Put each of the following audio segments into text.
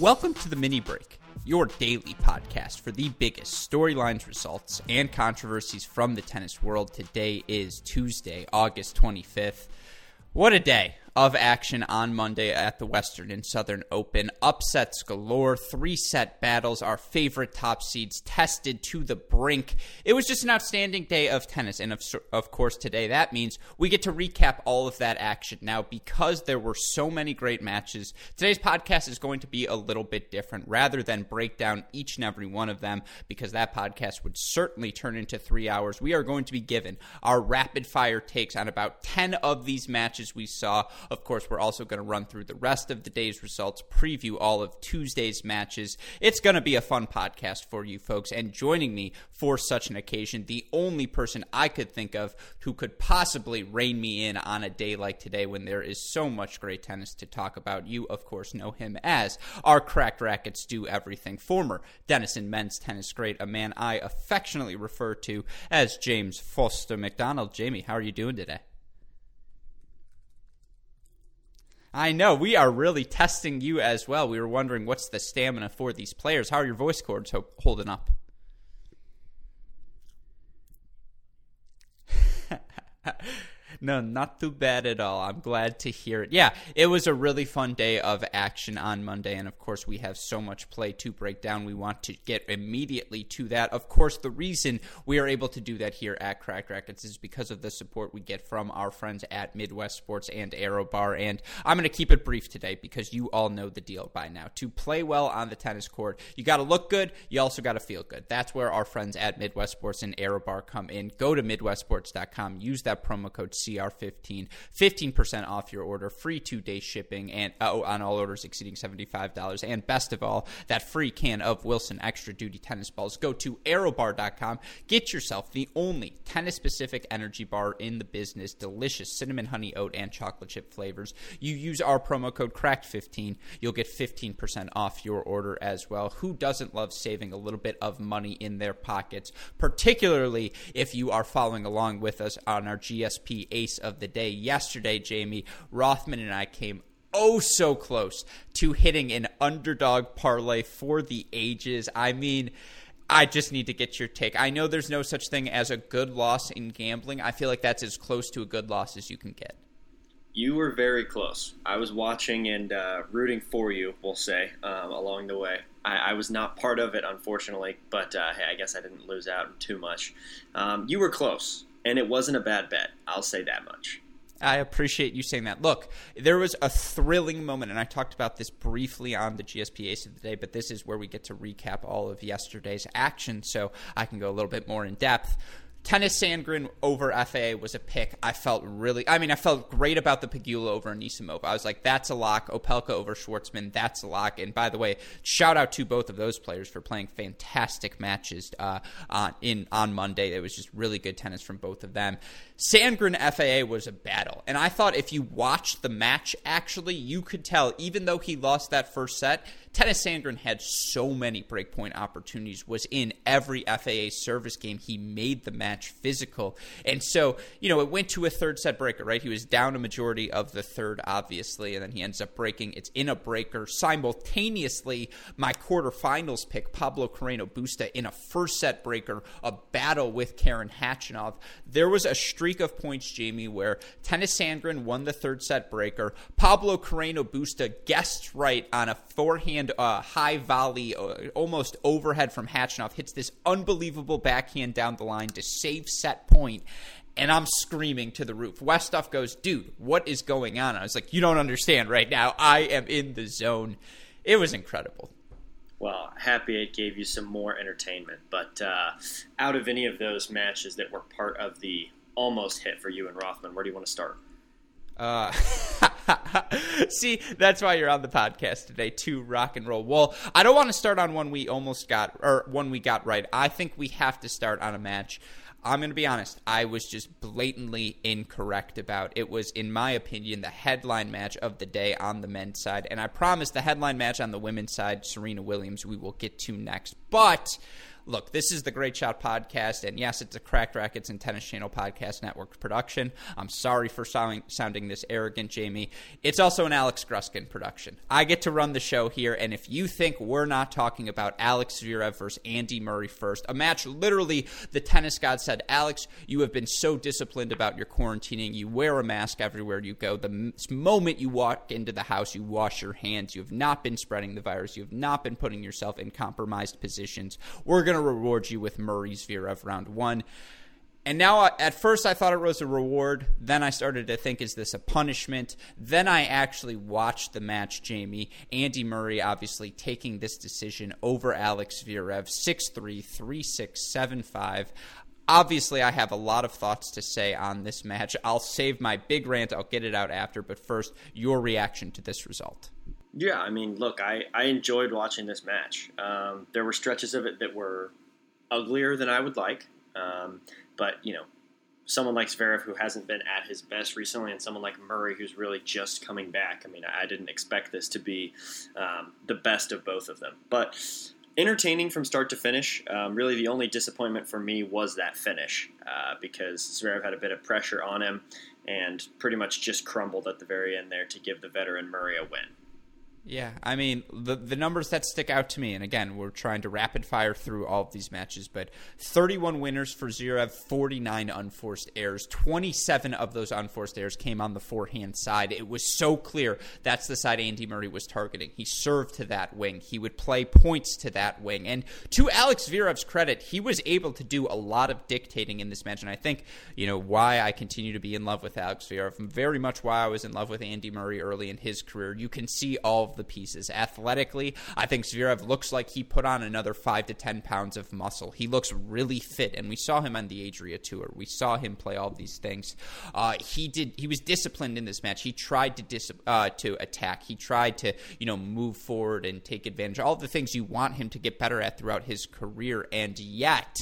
Welcome to the Mini Break, your daily podcast for the biggest storylines, results, and controversies from the tennis world. Today is Tuesday, August 25th. What a day of action on Monday at the Western and Southern Open. Upsets galore, three-set battles, our favorite top seeds tested to the brink. It was just an outstanding day of tennis, and of course today that means we get to recap all of that action now because there were so many great matches. Today's podcast is going to be a little bit different rather than break down each and every one of them because that podcast would certainly turn into 3 hours. We are going to be given our rapid-fire takes on about 10 of these matches we saw. Of course, we're also going to run through the rest of the day's results, preview all of Tuesday's matches. It's going to be a fun podcast for you folks, and joining me for such an occasion, the only person I could think of who could possibly rein me in on a day like today when there is so much great tennis to talk about. You, of course, know him as our Cracked Rackets Do Everything, former Denison men's tennis great, a man I affectionately refer to as James Foster McDonald. Jamie, how are you doing today? I know, we are really testing you as well. We were wondering what's the stamina for these players. How are your voice cords holding up? No, not too bad at all. I'm glad to hear it. Yeah, it was a really fun day of action on Monday, and of course we have so much play to break down. We want to get immediately to that. Of course, the reason we are able to do that here at Cracked Rackets is because of the support we get from our friends at Midwest Sports and Aerobar, and I'm going to keep it brief today because you all know the deal by now. To play well on the tennis court, you got to look good, you also got to feel good. That's where our friends at Midwest Sports and Aerobar come in. Go to midwestsports.com, use that promo code CR15, 15% off your order, free 2-day shipping and on all orders exceeding $75, and best of all, that free can of Wilson Extra Duty tennis balls. Go to aerobar.com, get yourself the only tennis-specific energy bar in the business, delicious cinnamon, honey, oat, and chocolate chip flavors. You use our promo code CRACKED15, you'll get 15% off your order as well. Who doesn't love saving a little bit of money in their pockets, particularly if you are following along with us on our GSP Ace of the Day. Yesterday, Jamie, Rothman and I came oh so close to hitting an underdog parlay for the ages. I mean, I just need to get your take. I know there's no such thing as a good loss in gambling. I feel like that's as close to a good loss as you can get. You were very close. I was watching and rooting for you, we'll say, along the way. I was not part of it, unfortunately, but hey, I guess I didn't lose out too much. You were close. And it wasn't a bad bet. I'll say that much. I appreciate you saying that. Look, there was a thrilling moment, and I talked about this briefly on the GSP Ace of the Day, but this is where we get to recap all of yesterday's action, so I can go a little bit more in depth. Tennys Sandgren over FAA was a pick. I felt great about the Pegula over Anisimova. I was like, that's a lock. Opelka over Schwartzman, that's a lock. And by the way, shout out to both of those players for playing fantastic matches on Monday. It was just really good tennis from both of them. Sandgren FAA was a battle. And I thought if you watched the match, actually, you could tell, even though he lost that first set, Tennys Sandgren had so many breakpoint opportunities, was in every FAA service game. He made the match physical. And so, it went to a third set breaker, right? He was down a majority of the third, obviously, and then he ends up breaking. It's in a breaker. Simultaneously, my quarterfinals pick, Pablo Carreño Busta, in a first set breaker, a battle with Karen Khachanov. There was a streak of points, Jamie, where Tennys Sandgren won the third set breaker. Pablo Carreño Busta guessed right on a forehand high volley, almost overhead from Khachanov, hits this unbelievable backhand down the line to save set point, and I'm screaming to the roof. Westhoff goes, dude, what is going on? I was like, you don't understand right now. I am in the zone. It was incredible. Well, happy it gave you some more entertainment, but out of any of those matches that were part of the almost hit for you and Rothman, where do you want to start? See, that's why you're on the podcast today to rock and roll. Well, I don't want to start on one we almost got, or one we got right. I think we have to start on a match. I'm going to be honest, I was just blatantly incorrect about. It was, in my opinion, the headline match of the day on the men's side. And I promise the headline match on the women's side, Serena Williams, we will get to next. But Look, this is the Great Shot Podcast, and yes, it's a Cracked Rackets and Tennis Channel Podcast Network production. I'm sorry for sounding this arrogant, Jamie. It's also an Alex Gruskin production. I get to run the show here, and if you think we're not talking about Alex Zverev versus Andy Murray first, a match literally the tennis god said, Alex, you have been so disciplined about your quarantining. You wear a mask everywhere you go. The moment you walk into the house, you wash your hands. You have not been spreading the virus. You have not been putting yourself in compromised positions. We're going to reward you with Murray Zverev round one. And now, at first, I thought it was a reward. Then I started to think, is this a punishment? Then I actually watched the match, Jamie. Andy Murray, obviously, taking this decision over Alex Zverev, 6-3, 3-6, 7-5. Obviously, I have a lot of thoughts to say on this match. I'll save my big rant. I'll get it out after. But first, your reaction to this result. Yeah, I mean, look, I enjoyed watching this match. There were stretches of it that were uglier than I would like. But, you know, someone like Zverev, who hasn't been at his best recently, and someone like Murray, who's really just coming back. I mean, I didn't expect this to be the best of both of them. But entertaining from start to finish. Really, the only disappointment for me was that finish because Zverev had a bit of pressure on him and pretty much just crumbled at the very end there to give the veteran Murray a win. Yeah, I mean, the numbers that stick out to me, and again, we're trying to rapid fire through all of these matches, but 31 winners for Zverev, 49 unforced errors. 27 of those unforced errors came on the forehand side. It was so clear that's the side Andy Murray was targeting. He served to that wing. He would play points to that wing. And to Alex Zverev's credit, he was able to do a lot of dictating in this match, and I think, you know, why I continue to be in love with Alex Zverev, very much why I was in love with Andy Murray early in his career. You can see all the pieces. Athletically, I think Zverev looks like he put on another 5 to 10 pounds of muscle. He looks really fit, and we saw him on the Adria Tour. We saw him play all these things. He was disciplined in this match. He tried to attack. He tried to, you know, move forward and take advantage. All the things you want him to get better at throughout his career, and yet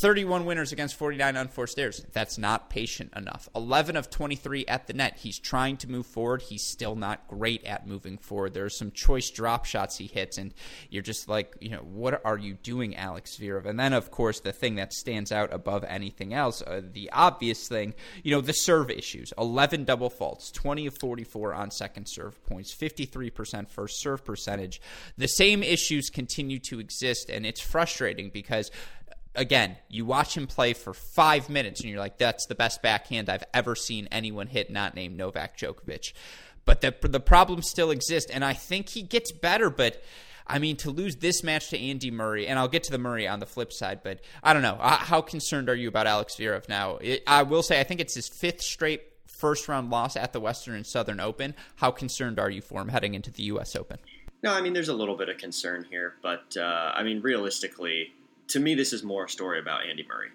31 winners against 49 unforced errors. That's not patient enough. 11 of 23 at the net. He's trying to move forward. He's still not great at moving forward. There are some choice drop shots he hits, and you're just like, you know, what are you doing, Alex Zverev? And then, of course, the thing that stands out above anything else, the obvious thing, you know, the serve issues. 11 double faults, 20 of 44 on second serve points, 53% first serve percentage. The same issues continue to exist, and it's frustrating because, again, you watch him play for 5 minutes, and you're like, that's the best backhand I've ever seen anyone hit, not named Novak Djokovic. But the problems still exist, and I think he gets better, but I mean, to lose this match to Andy Murray, and I'll get to the Murray on the flip side, but I don't know. How concerned are you about Alex Zverev now? I will say I think it's his fifth straight first-round loss at the Western and Southern Open. How concerned are you for him heading into the U.S. Open? No, I mean, there's a little bit of concern here, but I mean, realistically, to me, this is more a story about Andy Murray.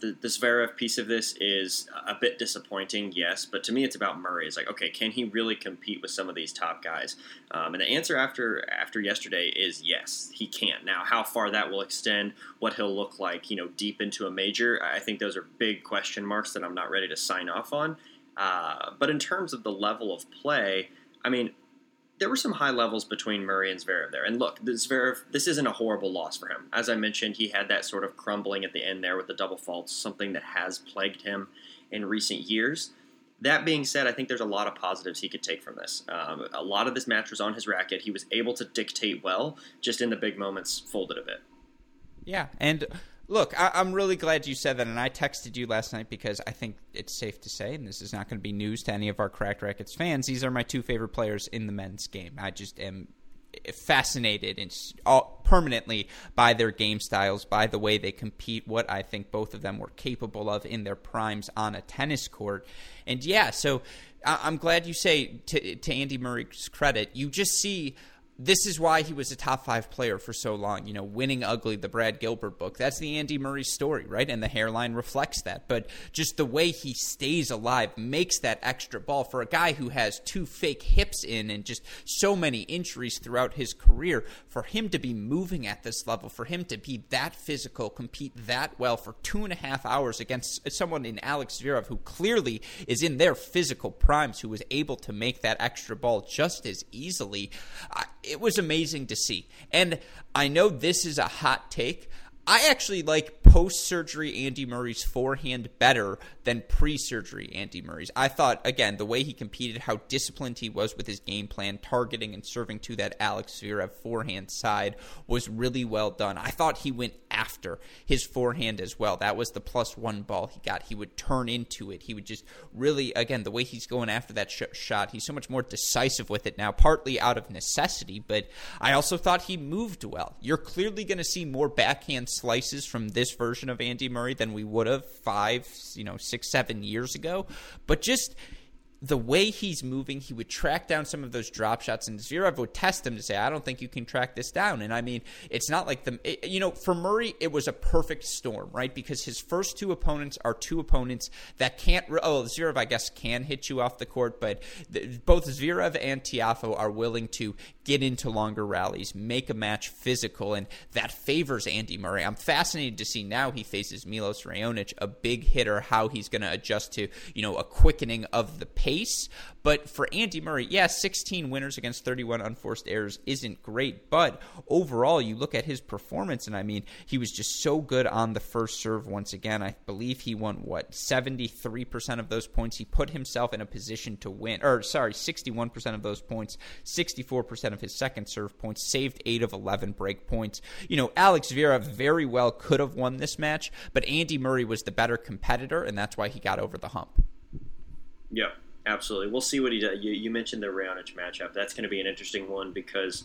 The Zverev piece of this is a bit disappointing, yes, but to me it's about Murray. It's like, okay, can he really compete with some of these top guys? And the answer after yesterday is yes, he can. Now, how far that will extend, what he'll look like, you know, deep into a major, I think those are big question marks that I'm not ready to sign off on. But in terms of the level of play, I mean, there were some high levels between Murray and Zverev there. And look, Zverev, this isn't a horrible loss for him. As I mentioned, he had that sort of crumbling at the end there with the double faults, something that has plagued him in recent years. That being said, I think there's a lot of positives he could take from this. A lot of this match was on his racket. He was able to dictate well, just in the big moments folded a bit. Yeah, and look, I'm really glad you said that, and I texted you last night because I think it's safe to say, and this is not going to be news to any of our Cracked Rackets fans, these are my two favorite players in the men's game. I just am fascinated and permanently by their game styles, by the way they compete, what I think both of them were capable of in their primes on a tennis court. And yeah, so I'm glad you say, to Andy Murray's credit, you just see this is why he was a top five player for so long, you know, winning ugly, the Brad Gilbert book. That's the Andy Murray story, right? And the hairline reflects that. But just the way he stays alive, makes that extra ball for a guy who has two fake hips in and just so many injuries throughout his career, for him to be moving at this level, for him to be that physical, compete that well for 2.5 hours against someone in Alex Zverev, who clearly is in their physical primes, who was able to make that extra ball just as easily. It was amazing to see. And I know this is a hot take. I actually like post-surgery Andy Murray's forehand better than pre-surgery Andy Murray's. I thought, again, the way he competed, how disciplined he was with his game plan, targeting and serving to that Alex Zverev forehand side was really well done. I thought he went after his forehand as well. That was the +1 ball he got. He would turn into it. He would just really, again, the way he's going after that shot, he's so much more decisive with it now, partly out of necessity, but I also thought he moved well. You're clearly going to see more backhand slices from this version of Andy Murray than we would have 5, 6, 7 years ago. But just the way he's moving, he would track down some of those drop shots, and Zverev would test him to say, I don't think you can track this down. And I mean, it's not like for Murray, it was a perfect storm, right? Because his first two opponents are two opponents that Zverev, I guess, can hit you off the court, but both Zverev and Tiafoe are willing to get into longer rallies, make a match physical, and that favors Andy Murray. I'm fascinated to see now he faces Milos Raonic, a big hitter, how he's going to adjust to, a quickening of the pace. But for Andy Murray, 16 winners against 31 unforced errors isn't great, but overall, you look at his performance, and I mean, he was just so good on the first serve once again. I believe he won, 73% of those points. He put himself in a position to win, 61% of those points, 64% of his second serve points, saved 8 of 11 break points. Alex Zverev very well could have won this match, but Andy Murray was the better competitor, and that's why he got over the hump. Yeah, absolutely. We'll see what he does. You mentioned the Raonic matchup. That's going to be an interesting one because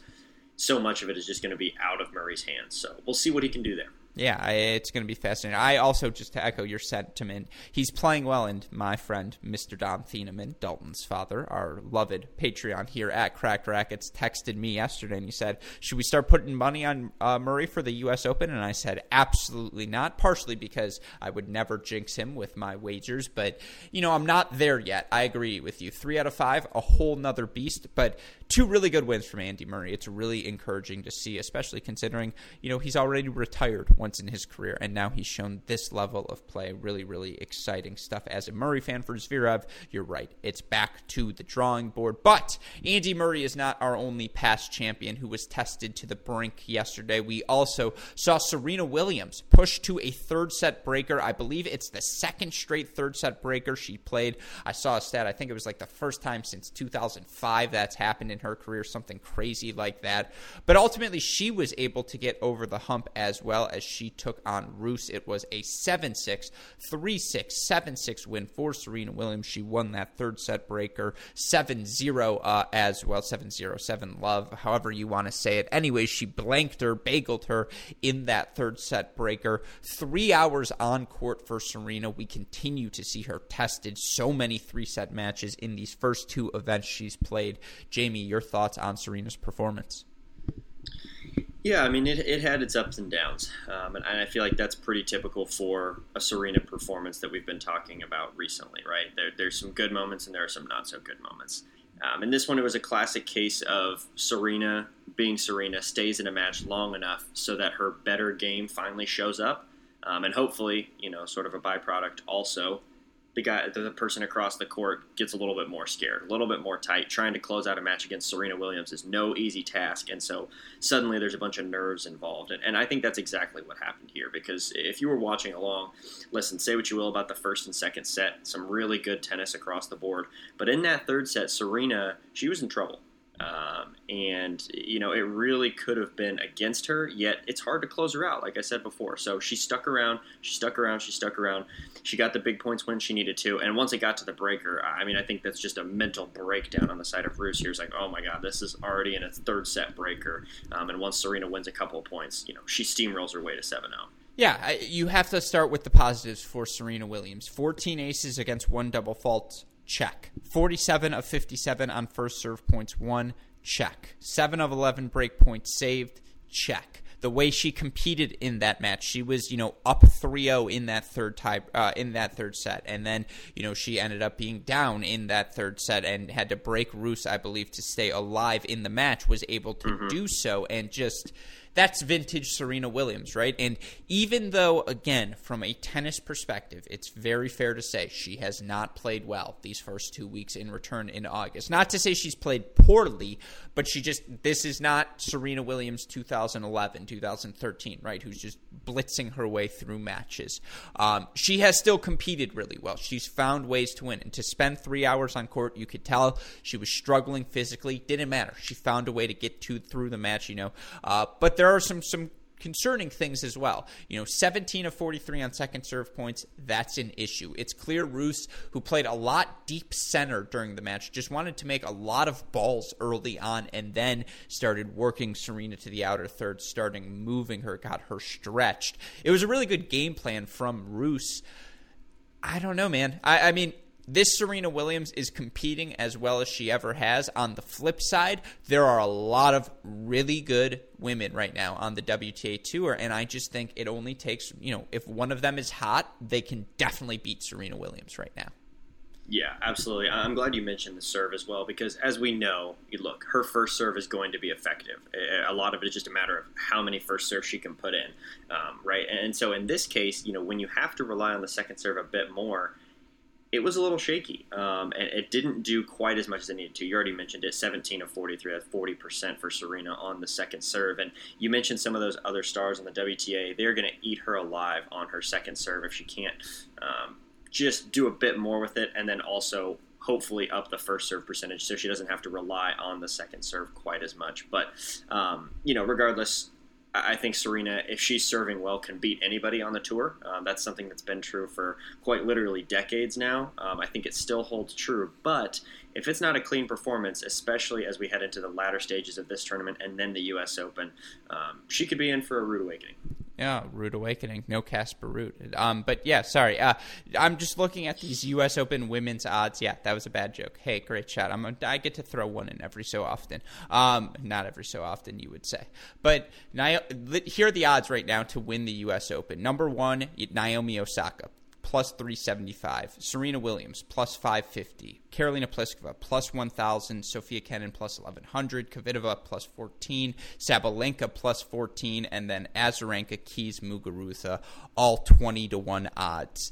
so much of it is just going to be out of Murray's hands. So we'll see what he can do there. Yeah, it's going to be fascinating. I also, just to echo your sentiment, he's playing well, and my friend, Mr. Dom Thieneman, Dalton's father, our loved Patreon here at Cracked Rackets, texted me yesterday, and he said, should we start putting money on Murray for the U.S. Open? And I said, absolutely not, partially because I would never jinx him with my wagers, but, I'm not there yet. I agree with you. 3 out of 5, a whole nother beast, but 2 really good wins from Andy Murray. It's really encouraging to see, especially considering, he's already retired once in his career, and now he's shown this level of play. Really, really exciting stuff. As a Murray fan, for Zverev, you're right. It's back to the drawing board, but Andy Murray is not our only past champion who was tested to the brink yesterday. We also saw Serena Williams push to a third-set breaker. I believe it's the second straight third-set breaker she played. I saw a stat. I think it was like the first time since 2005 that's happened in her career, something crazy like that. But ultimately, she was able to get over the hump as well as she took on Rus. It was a 7-6, 3-6, 7-6 win for Serena Williams. She won that third set breaker 7-0 as well, 7-0, 7-love, however you want to say it. Anyway, she bageled her in that third set breaker. 3 hours on court for Serena. We continue to see her tested. So many 3-set matches in these first 2 events she's played. Jamie, your thoughts on Serena's performance? Yeah, I mean, it had its ups and downs, and I feel like that's pretty typical for a Serena performance that we've been talking about recently, right? There's some good moments and there are some not so good moments. And this one, it was a classic case of Serena being Serena, stays in a match long enough so that her better game finally shows up, and hopefully, sort of a byproduct also, the person across the court gets a little bit more scared, a little bit more tight. Trying to close out a match against Serena Williams is no easy task, and so suddenly there's a bunch of nerves involved. And I think that's exactly what happened here, because if you were watching along, listen, say what you will about the first and second set, some really good tennis across the board. But in that third set, Serena, she was in trouble. It really could have been against her, yet it's hard to close her out, like I said before. So she stuck around. She got the big points when she needed to. And once it got to the breaker, I mean, I think that's just a mental breakdown on the side of Rus. Here's like, oh my God, this is already in a third set breaker. And once Serena wins a couple of points, she steamrolls her way to 7-0. Yeah, you have to start with the positives for Serena Williams. 14 aces against 1 double fault. Check. 47 of 57 on first serve points won. Check. 7 of 11 break points saved. Check. The way she competed in that match, she was, up 3-0 in that third set, and then, she ended up being down in that third set and had to break Rus, I believe, to stay alive in the match. Was able to do so, and just that's vintage Serena Williams, right? And even though, again, from a tennis perspective, it's very fair to say she has not played well these first 2 weeks in return in August. Not to say she's played poorly, but she just, this is not Serena Williams 2011, 2013, right, who's just blitzing her way through matches. She has still competed really well. She's found ways to win. And to spend 3 hours on court, you could tell she was struggling physically. Didn't matter. She found a way to get through the match, you know. But there are some concerning things as well. You know, 17 of 43 on second serve points, that's an issue. It's clear Rus, who played a lot deep center during the match, just wanted to make a lot of balls early on and then started working Serena to the outer third, starting moving her, got her stretched. It was a really good game plan from Rus. I don't know, man. I mean, this Serena Williams is competing as well as she ever has. On the flip side, there are a lot of really good women right now on the WTA Tour, and I just think it only takes, you know, if one of them is hot, they can definitely beat Serena Williams right now. Yeah, absolutely. I'm glad you mentioned the serve as well, because as we know, look, her first serve is going to be effective. A lot of it is just a matter of how many first serves she can put in, right? And so in this case, you know, when you have to rely on the second serve a bit more, it was a little shaky, and it didn't do quite as much as it needed to. You already mentioned it, 17 of 43, that's 40% for Serena on the second serve. And you mentioned some of those other stars on the WTA. They're going to eat her alive on her second serve if she can't just do a bit more with it, and then also hopefully up the first serve percentage so she doesn't have to rely on the second serve quite as much. But, you know, regardless, I think Serena, if she's serving well, can beat anybody on the tour. That's something that's been true for quite literally decades now. I think it still holds true. But if it's not a clean performance, especially as we head into the latter stages of this tournament and then the U.S. Open, she could be in for a rude awakening. Yeah, rude awakening. No Casper Ruud. But yeah, sorry. I'm just looking at these U.S. Open women's odds. Yeah, that was a bad joke. Hey, great shot. I get to throw one in every so often. Not every so often, you would say. But here are the odds right now to win the U.S. Open. Number one, Naomi Osaka, plus 375. Serena Williams, plus 550. Karolina Pliskova, plus 1,000. Sophia Kenin, plus 1,100. Kvitova, plus 14. Sabalenka, plus 14. And then Azarenka, Keys, Muguruza, all 20-1 odds.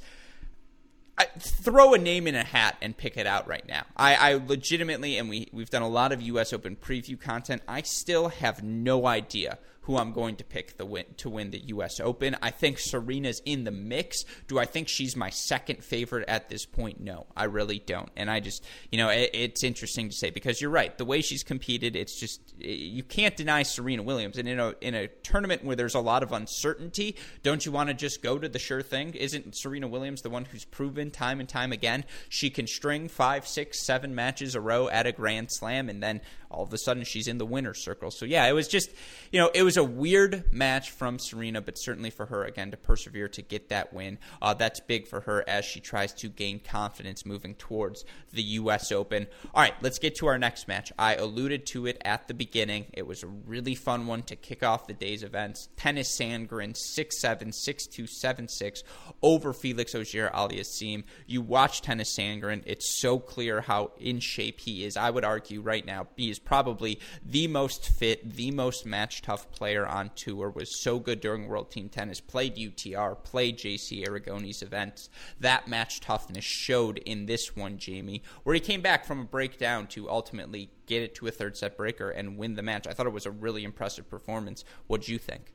Throw a name in a hat and pick it out right now. I legitimately, and we've done a lot of U.S. Open preview content, I still have no idea who I'm going to pick to win the U.S. Open. I think Serena's in the mix. Do I think she's my second favorite at this point? No, I really don't. And I just, you know, it's interesting to say because you're right. The way she's competed, it's just, you can't deny Serena Williams. And in a tournament where there's a lot of uncertainty, don't you want to just go to the sure thing? Isn't Serena Williams the one who's proven time and time again she can string 5, 6, 7 matches a row at a Grand Slam, and then all of a sudden she's in the winner's circle? So yeah, it was just, you know, it was a weird match from Serena, but certainly for her, again, to persevere to get that win, that's big for her as she tries to gain confidence moving towards the U.S. Open. All right, let's get to our next match. I alluded to it at the beginning. It was a really fun one to kick off the day's events. Tennys Sandgren, 6-7, 6-2, 7-6 over Felix Auger-Aliassime. You watch Tennys Sandgren, it's so clear how in shape he is. I would argue right now he is probably the most fit, the most match-tough player on tour, was so good during World Team Tennis, played UTR, played JC Arrigoni's events. That match toughness showed in this one, Jamie, where he came back from a breakdown to ultimately get it to a third set breaker and win the match. I thought it was a really impressive performance. What'd you think?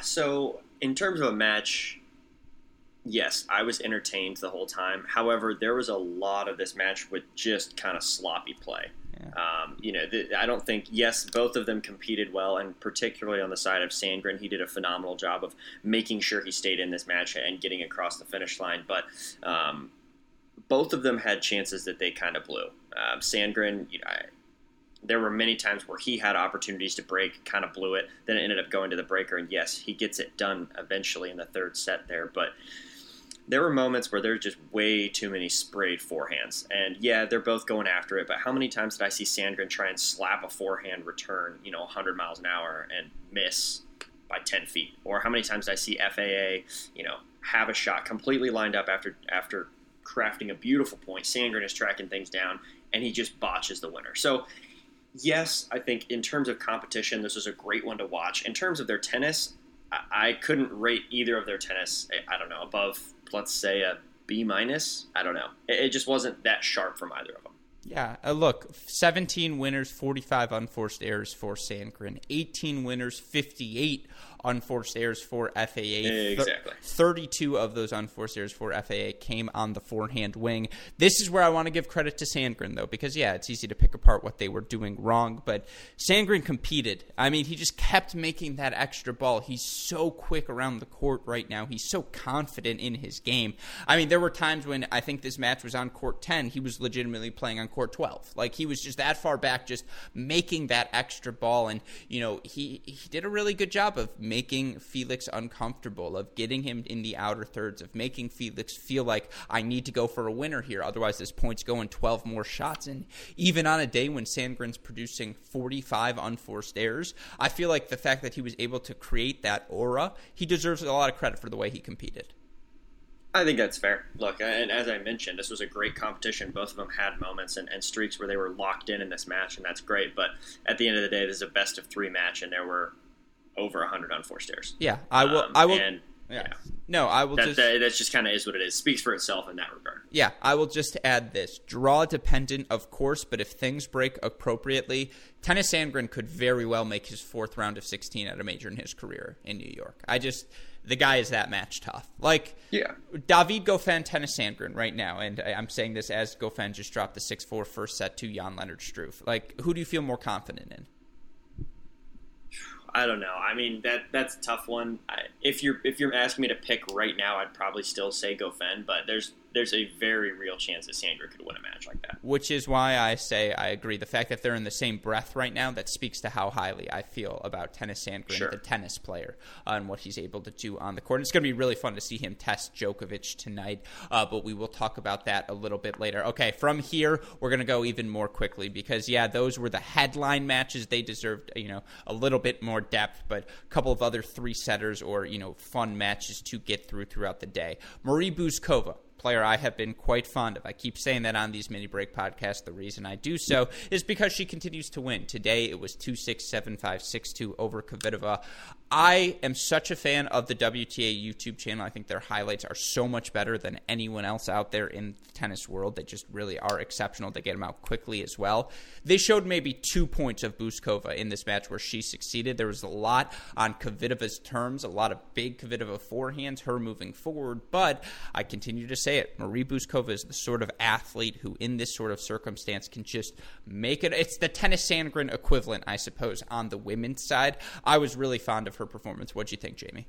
So, in terms of a match, yes, I was entertained the whole time. However, there was a lot of this match with just kind of sloppy play. You know, I don't think, yes, both of them competed well, and particularly on the side of Sandgren, he did a phenomenal job of making sure he stayed in this match and getting across the finish line. But both of them had chances that they kind of blew. Sandgren, you know, there were many times where he had opportunities to break, kind of blew it, then it ended up going to the breaker. And yes, he gets it done eventually in the third set there, but there were moments where there's just way too many sprayed forehands. And yeah, they're both going after it, but how many times did I see Sandgren try and slap a forehand return, you know, 100 miles an hour and miss by 10 feet? Or how many times did I see FAA, you know, have a shot completely lined up after crafting a beautiful point? Sandgren is tracking things down, and he just botches the winner. So yes, I think in terms of competition, this was a great one to watch. In terms of their tennis, I couldn't rate either of their tennis, I don't know, above, let's say, a B-. I don't know. It just wasn't that sharp from either of them. Yeah, look, 17 winners, 45 unforced errors for Sandgren, 18 winners, 58 unforced errors for FAA. Exactly. 32 of those unforced errors for FAA came on the forehand wing. This is where I want to give credit to Sandgren, though, because, yeah, it's easy to pick apart what they were doing wrong, but Sandgren competed. I mean, he just kept making that extra ball. He's so quick around the court right now. He's so confident in his game. I mean, there were times when I think this match was on court 10, he was legitimately playing on court 12. Like, he was just that far back, just making that extra ball, and, you know, he did a really good job of making Felix uncomfortable, of getting him in the outer thirds, of making Felix feel like, I need to go for a winner here, otherwise this point's going 12 more shots. And even on a day when Sandgren's producing 45 unforced errors, I feel like the fact that he was able to create that aura, he deserves a lot of credit for the way he competed. I think that's fair. Look, and as I mentioned, this was a great competition. Both of them had moments and streaks where they were locked in this match, and that's great. But at the end of the day, this is a best-of-three match, and there were over 100 unforced errors. Yeah, I will. That just kind of is what it is. Speaks for itself in that regard. Yeah, I will just add this. Draw dependent, of course, but if things break appropriately, Tennys Sandgren could very well make his fourth round of 16 at a major in his career in New York. The guy is that match tough. Like, yeah. David Goffin, Tennys Sandgren right now, and I'm saying this as Goffin just dropped the 6-4 first set to Jan-Leonard Struff. Like, who do you feel more confident in? I don't know. I mean, that's a tough one. If you're asking me to pick right now, I'd probably still say Goffin, but there's a very real chance that Sandgren could win a match like that. Which is why I say I agree. The fact that they're in the same breath right now, that speaks to how highly I feel about Tennys Sandgren, sure, the tennis player, and what he's able to do on the court. And it's going to be really fun to see him test Djokovic tonight, but we will talk about that a little bit later. Okay, from here, we're going to go even more quickly because, yeah, those were the headline matches. They deserved, you know, a little bit more depth, but a couple of other three-setters or, you know, fun matches to get throughout the day. Marie Bouzková, player I have been quite fond of. I keep saying that on these mini break podcasts. The reason I do so is because she continues to win. Today it was 2-6, 7-5, 6-2 over Kvitova. I am such a fan of the WTA YouTube channel. I think their highlights are so much better than anyone else out there in the tennis world. They just really are exceptional. They get them out quickly as well. They showed maybe 2 points of Bouzková in this match where she succeeded. There was a lot on Kvitova's terms, a lot of big Kvitova forehands, her moving forward, but I continue to say it. Marie Bouzková is the sort of athlete who in this sort of circumstance can just make it. It's the Tennys Sandgren equivalent, I suppose, on the women's side. I was really fond of her performance. What do you think, Jamie?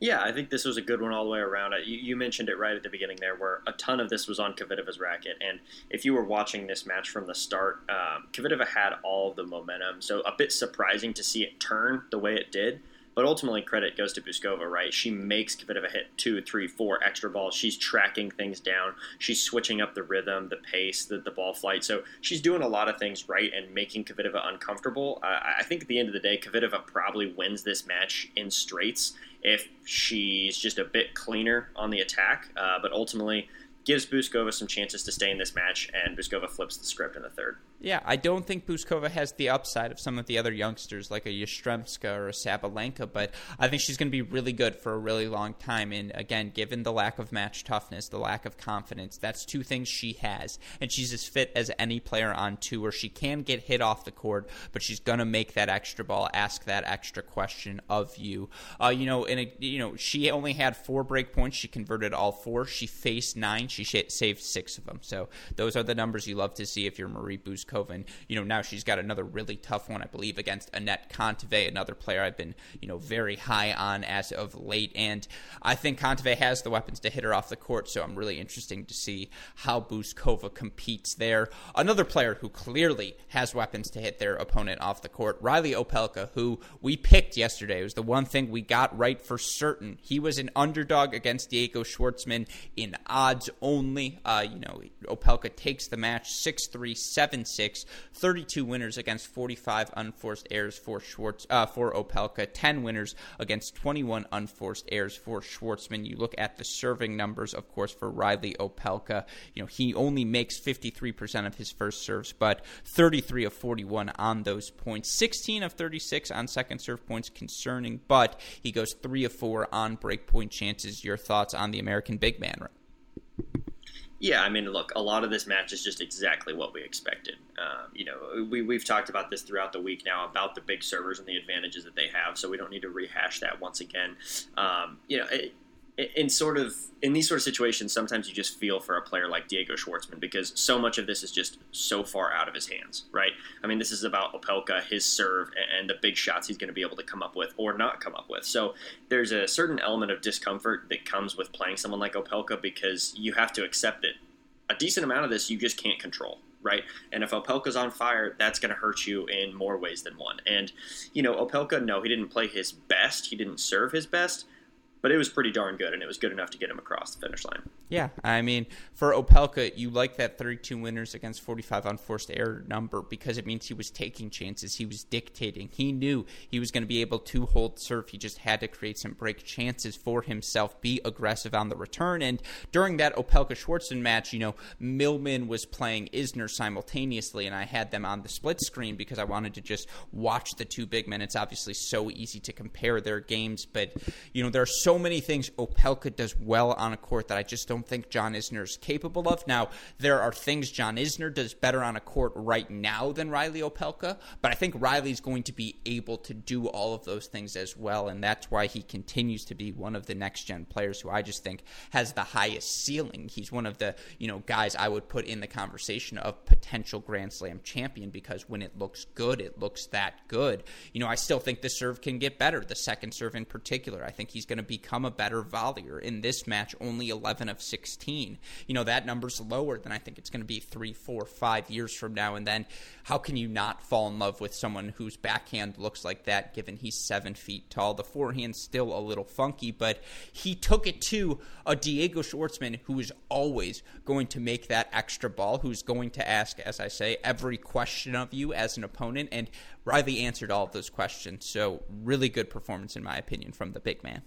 Yeah, I think this was a good one all the way around. You mentioned it right at the beginning there, where a ton of this was on Kvitova's racket. And if you were watching this match from the start, Kvitova had all the momentum. So a bit surprising to see it turn the way it did. But ultimately, credit goes to Bouzková, right? She makes Kvitova hit 2, 3, 4 extra balls. She's tracking things down. She's switching up the rhythm, the pace, the ball flight. So she's doing a lot of things right and making Kvitova uncomfortable. I think at the end of the day, Kvitova probably wins this match in straights if she's just a bit cleaner on the attack. But ultimately, gives Bouzková some chances to stay in this match, and Bouzková flips the script in the third. Yeah, I don't think Bouzková has the upside of some of the other youngsters like a Yastremska or a Sabalenka, but I think she's going to be really good for a really long time. And again, given the lack of match toughness, the lack of confidence, that's two things she has. And she's as fit as any player on tour. She can get hit off the court, but she's going to make that extra ball, ask that extra question of you. She only had 4 break points. She converted all 4. She faced 9. She saved 6 of them. So those are the numbers you love to see if you're Marie Bouzková. And, you know, now she's got another really tough one, I believe, against Anett Kontaveit, another player I've been, you know, very high on as of late. And I think Kontaveit has the weapons to hit her off the court, so I'm really interested to see how Bouzková competes there. Another player who clearly has weapons to hit their opponent off the court, Riley Opelka, who we picked yesterday. It was the one thing we got right for certain. He was an underdog against Diego Schwartzman in odds only. Opelka takes the match 6-3, 7-6, 6, 32 winners against 45 unforced errors for Opelka, 10 winners against 21 unforced errors for Schwartzman. You look at the serving numbers, of course, for Riley Opelka. You know, he only makes 53% of his first serves, but 33 of 41 on those points, 16 of 36 on second serve points, concerning, but he goes 3 of 4 on break point chances. Your thoughts on the American big man? Yeah, I mean, look, a lot of this match is just exactly what we expected. You know, we've talked about this throughout the week now about the big servers and the advantages that they have, so we don't need to rehash that once again. You know, in these sort of situations, sometimes you just feel for a player like Diego Schwartzman, because so much of this is just so far out of his hands, right? I mean, this is about Opelka, his serve, and the big shots he's going to be able to come up with or not come up with. So there's a certain element of discomfort that comes with playing someone like Opelka, because you have to accept that a decent amount of this you just can't control, right? And if Opelka's on fire, that's going to hurt you in more ways than one. And, you know, Opelka, no, he didn't play his best. He didn't serve his best. But it was pretty darn good, and it was good enough to get him across the finish line. Yeah, I mean, for Opelka, you like that 32 winners against 45 unforced error number, because it means he was taking chances. He was dictating. He knew he was going to be able to hold serve. He just had to create some break chances for himself, be aggressive on the return. And during that Opelka-Schwartzman match, you know, Millman was playing Isner simultaneously, and I had them on the split screen because I wanted to just watch the two big men. It's obviously so easy to compare their games, but, you know, there are so many things Opelka does well on a court that I just don't think John Isner is capable of. Now, there are things John Isner does better on a court right now than Riley Opelka, but I think Riley's going to be able to do all of those things as well, and that's why he continues to be one of the next-gen players who I just think has the highest ceiling. He's one of the, you know, guys I would put in the conversation of potential Grand Slam champion, because when it looks good, it looks that good. You know, I still think the serve can get better, the second serve in particular. I think he's going to become a better volleyer. In this match, only 11 of 16. You know, that number's lower than I think it's going to be 3, 4, 5 years from now. And then how can you not fall in love with someone whose backhand looks like that, given he's 7 feet tall? The forehand's still a little funky, but he took it to a Diego Schwartzman who is always going to make that extra ball, who's going to ask, as I say, every question of you as an opponent. And Riley answered all of those questions. So really good performance, in my opinion, from the big man.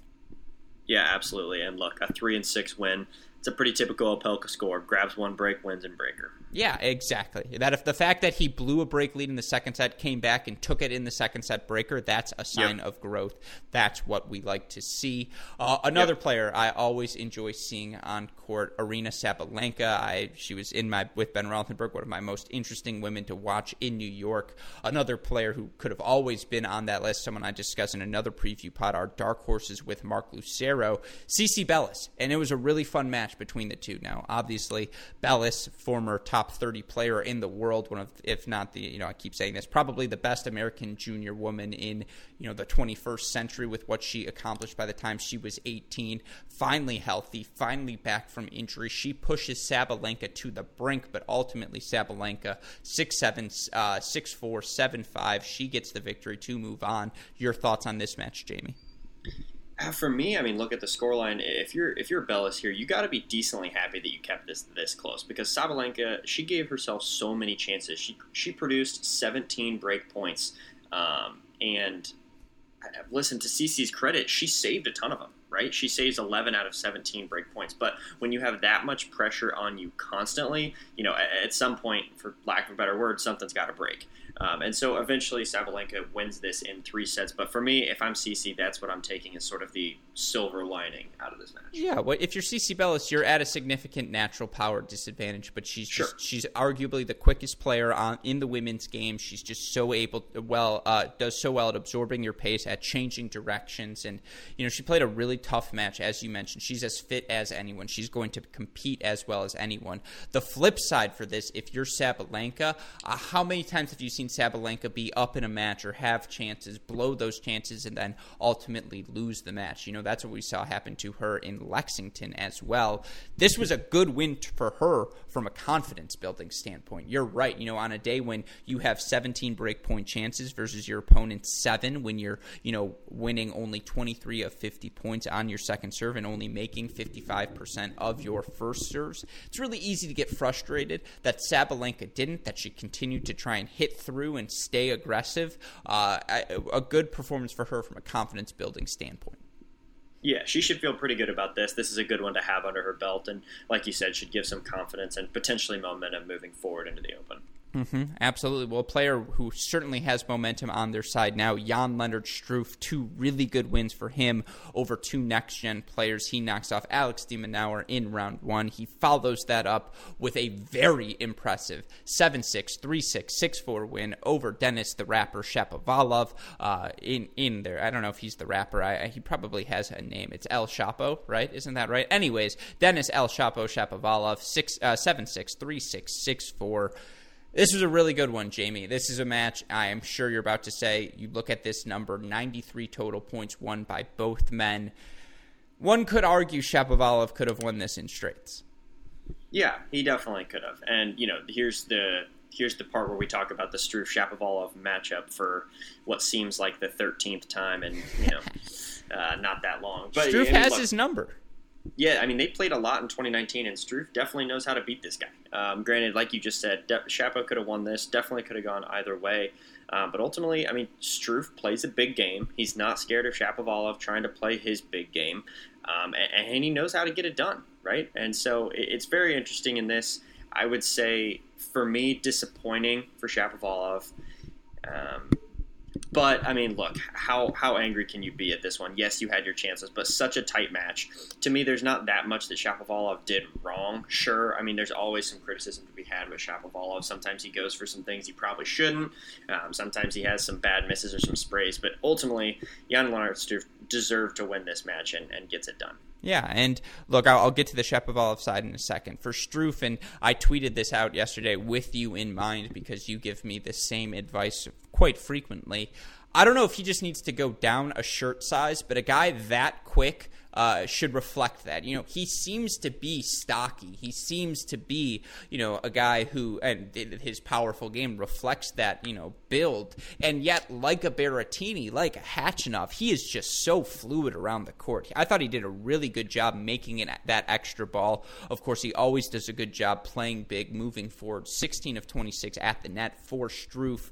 Yeah, absolutely. And look, a 3-6 win. It's a pretty typical Opelka score. Grabs one break, wins in breaker. Yeah, exactly. That if the fact that he blew a break lead in the second set, came back and took it in the second set breaker, that's a sign of growth. That's what we like to see. Another player I always enjoy seeing on court, Aryna Sabalenka. She was with Ben Rothenberg, one of my most interesting women to watch in New York. Another player who could have always been on that list, someone I discussed in another preview pod, our dark horses with Mark Lucero, CeCe Bellis. And it was a really fun match between the two. Now, obviously, Bellis, former top 30 player in the world, one of, if not the, you know, I keep saying this, probably the best American junior woman in, you know, the 21st century, with what she accomplished by the time she was 18, finally healthy, finally back from injury. She pushes Sabalenka to the brink, but ultimately Sabalenka 6-7, 6-4, 7-5. She gets the victory to move on. Your thoughts on this match, Jamie? For me, I mean, look at the scoreline. If you're Bellis here, you got to be decently happy that you kept this close, because Sabalenka, she gave herself so many chances. She produced 17 break points, and listen, to CeCe's credit, she saved a ton of them. Right? She saves 11 out of 17 break points. But when you have that much pressure on you constantly, you know, at some point, for lack of a better word, something's got to break. And so eventually Sabalenka wins this in 3 sets. But for me, if I'm CeCe, that's what I'm taking as sort of the silver lining out of this match. Yeah, well, if you're CeCe Bellis, you're at a significant natural power disadvantage, but she's arguably the quickest player in the women's game. She's just so does so well at absorbing your pace, at changing directions. And, you know, she played a really tough match, as you mentioned. She's as fit as anyone. She's going to compete as well as anyone. The flip side for this, if you're Sabalenka, how many times have you seen Sabalenka be up in a match or have chances, blow those chances, and then ultimately lose the match? You know, that's what we saw happen to her in Lexington as well. This was a good win for her from a confidence building standpoint. You're right. You know, on a day when you have 17 break point chances versus your opponent 7, when you're, you know, winning only 23 of 50 points, points on your second serve and only making 55% of your first serves. It's really easy to get frustrated that Sabalenka didn't, that she continued to try and hit through and stay aggressive. A good performance for her from a confidence-building standpoint. Yeah, she should feel pretty good about this. This is a good one to have under her belt, and like you said, should give some confidence and potentially momentum moving forward into the Open. Mm-hmm, absolutely. Well, a player who certainly has momentum on their side now, Jan-Leonard Struff, two really good wins for him over two next-gen players. He knocks off Alex de Minaur in round one. He follows that up with a very impressive 7-6, 3-6, 6-4 win over Dennis the Rapper Shapovalov in there. I don't know if he's the Rapper. He probably has a name. It's El Chapo, right? Isn't that right? Anyways, Dennis El Chapo Shapovalov, 7-6, 3-6, 6-4. This was a really good one, Jamie. This is a match I am sure you're about to say. You look at this number, 93 total points won by both men. One could argue Shapovalov could have won this in straights. Yeah, he definitely could have. And, you know, here's the part where we talk about the Struff-Shapovalov matchup for what seems like the 13th time and, you know, not that long. But Struff has his number. Yeah, I mean, they played a lot in 2019, and Struff definitely knows how to beat this guy. Granted, like you just said, Shapo could have won this, definitely could have gone either way. But ultimately, I mean, Struff plays a big game. He's not scared of Shapovalov trying to play his big game, and he knows how to get it done, right? And so it's very interesting in this. I would say, for me, disappointing for Shapovalov. But, I mean, look, how angry can you be at this one? Yes, you had your chances, but such a tight match. To me, there's not that much that Shapovalov did wrong. Sure, I mean, there's always some criticism to be had with Shapovalov. Sometimes he goes for some things he probably shouldn't. Sometimes he has some bad misses or some sprays. But ultimately, Jan-Leonard Struff deserved to win this match and gets it done. Yeah, and look, I'll get to the Shapovalov side in a second. For Struff, and I tweeted this out yesterday with you in mind because you give me the same advice quite frequently. I don't know if he just needs to go down a shirt size, but a guy that quick should reflect that. You know, he seems to be stocky. He seems to be, you know, a guy who, and his powerful game reflects that, you know, build. And yet, like a Berrettini, like a Khachanov, he is just so fluid around the court. I thought he did a really good job making it that extra ball. Of course, he always does a good job playing big, moving forward, 16 of 26 at the net for Struff.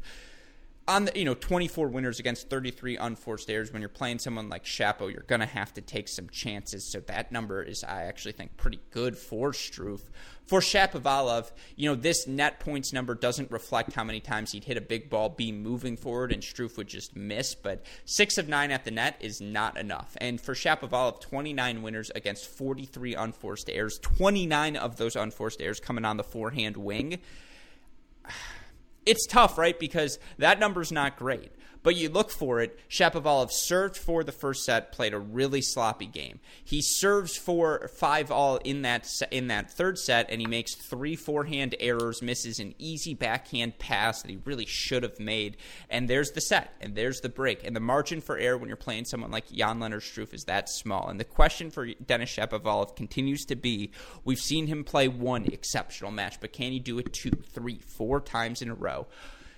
On the, you know, 24 winners against 33 unforced errors. When you're playing someone like Shapo, you're going to have to take some chances. So that number is, I actually think, pretty good for Struff. For Shapovalov, you know, this net points number doesn't reflect how many times he'd hit a big ball, be moving forward, and Struff would just miss. But 6 of 9 at the net is not enough. And for Shapovalov, 29 winners against 43 unforced errors. 29 of those unforced errors coming on the forehand wing. It's tough, right? Because that number's not great. But you look for it. Shapovalov served for the first set, played a really sloppy game. He serves for 5-all in that third set, and he makes 3 forehand errors, misses an easy backhand pass that he really should have made. And there's the set, and there's the break. And the margin for error when you're playing someone like Jan-Leonard Struff is that small. And the question for Dennis Shapovalov continues to be, we've seen him play one exceptional match, but can he do it 2, 3, 4 times in a row?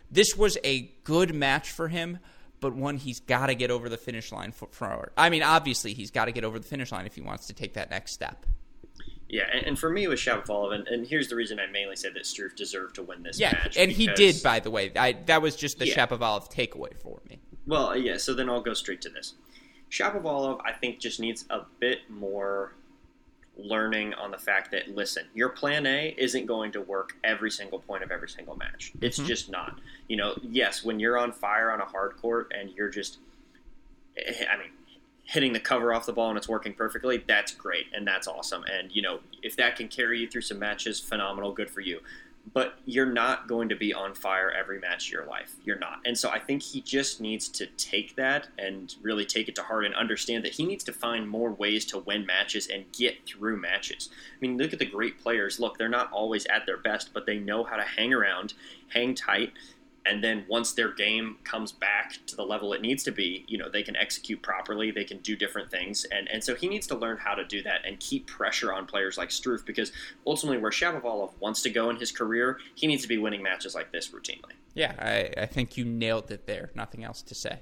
This was a good match for him, but one he's got to get over the finish line for. I mean, obviously, he's got to get over the finish line if he wants to take that next step. Yeah, and for me with Shapovalov, and here's the reason I mainly said that Struff deserved to win this match. Yeah, and he did, by the way. That was just the Shapovalov takeaway for me. Well, yeah, so then I'll go straight to this. Shapovalov, I think, just needs a bit more learning on the fact that, listen, your plan A isn't going to work every single point of every single match. It's just not. You know, yes, when you're on fire on a hard court and you're just, I mean, hitting the cover off the ball and it's working perfectly, that's great and that's awesome. And, you know, if that can carry you through some matches, phenomenal, good for you. But you're not going to be on fire every match of your life. You're not. And so I think he just needs to take that and really take it to heart and understand that he needs to find more ways to win matches and get through matches. I mean, look at the great players. Look, they're not always at their best, but they know how to hang around, hang tight, And then once their game comes back to the level it needs to be, you know, they can execute properly, they can do different things. And so he needs to learn how to do that and keep pressure on players like Struff, because ultimately where Shapovalov wants to go in his career, he needs to be winning matches like this routinely. Yeah, I think you nailed it there. Nothing else to say.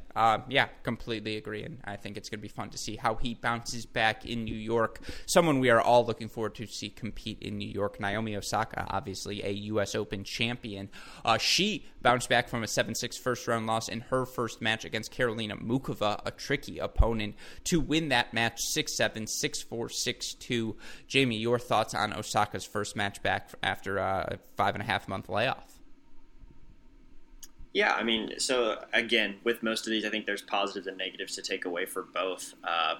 Yeah, completely agree. And I think it's going to be fun to see how he bounces back in New York. Someone we are all looking forward to see compete in New York. Naomi Osaka, obviously a U.S. Open champion. She bounced back from a 7-6 first-round loss in her first match against Karolina Muchová, a tricky opponent, to win that match 6-7, 6-4, 6-2. Jamie, your thoughts on Osaka's first match back after a 5.5-month layoff? Yeah, I mean, so again, with most of these, I think there's positives and negatives to take away for both.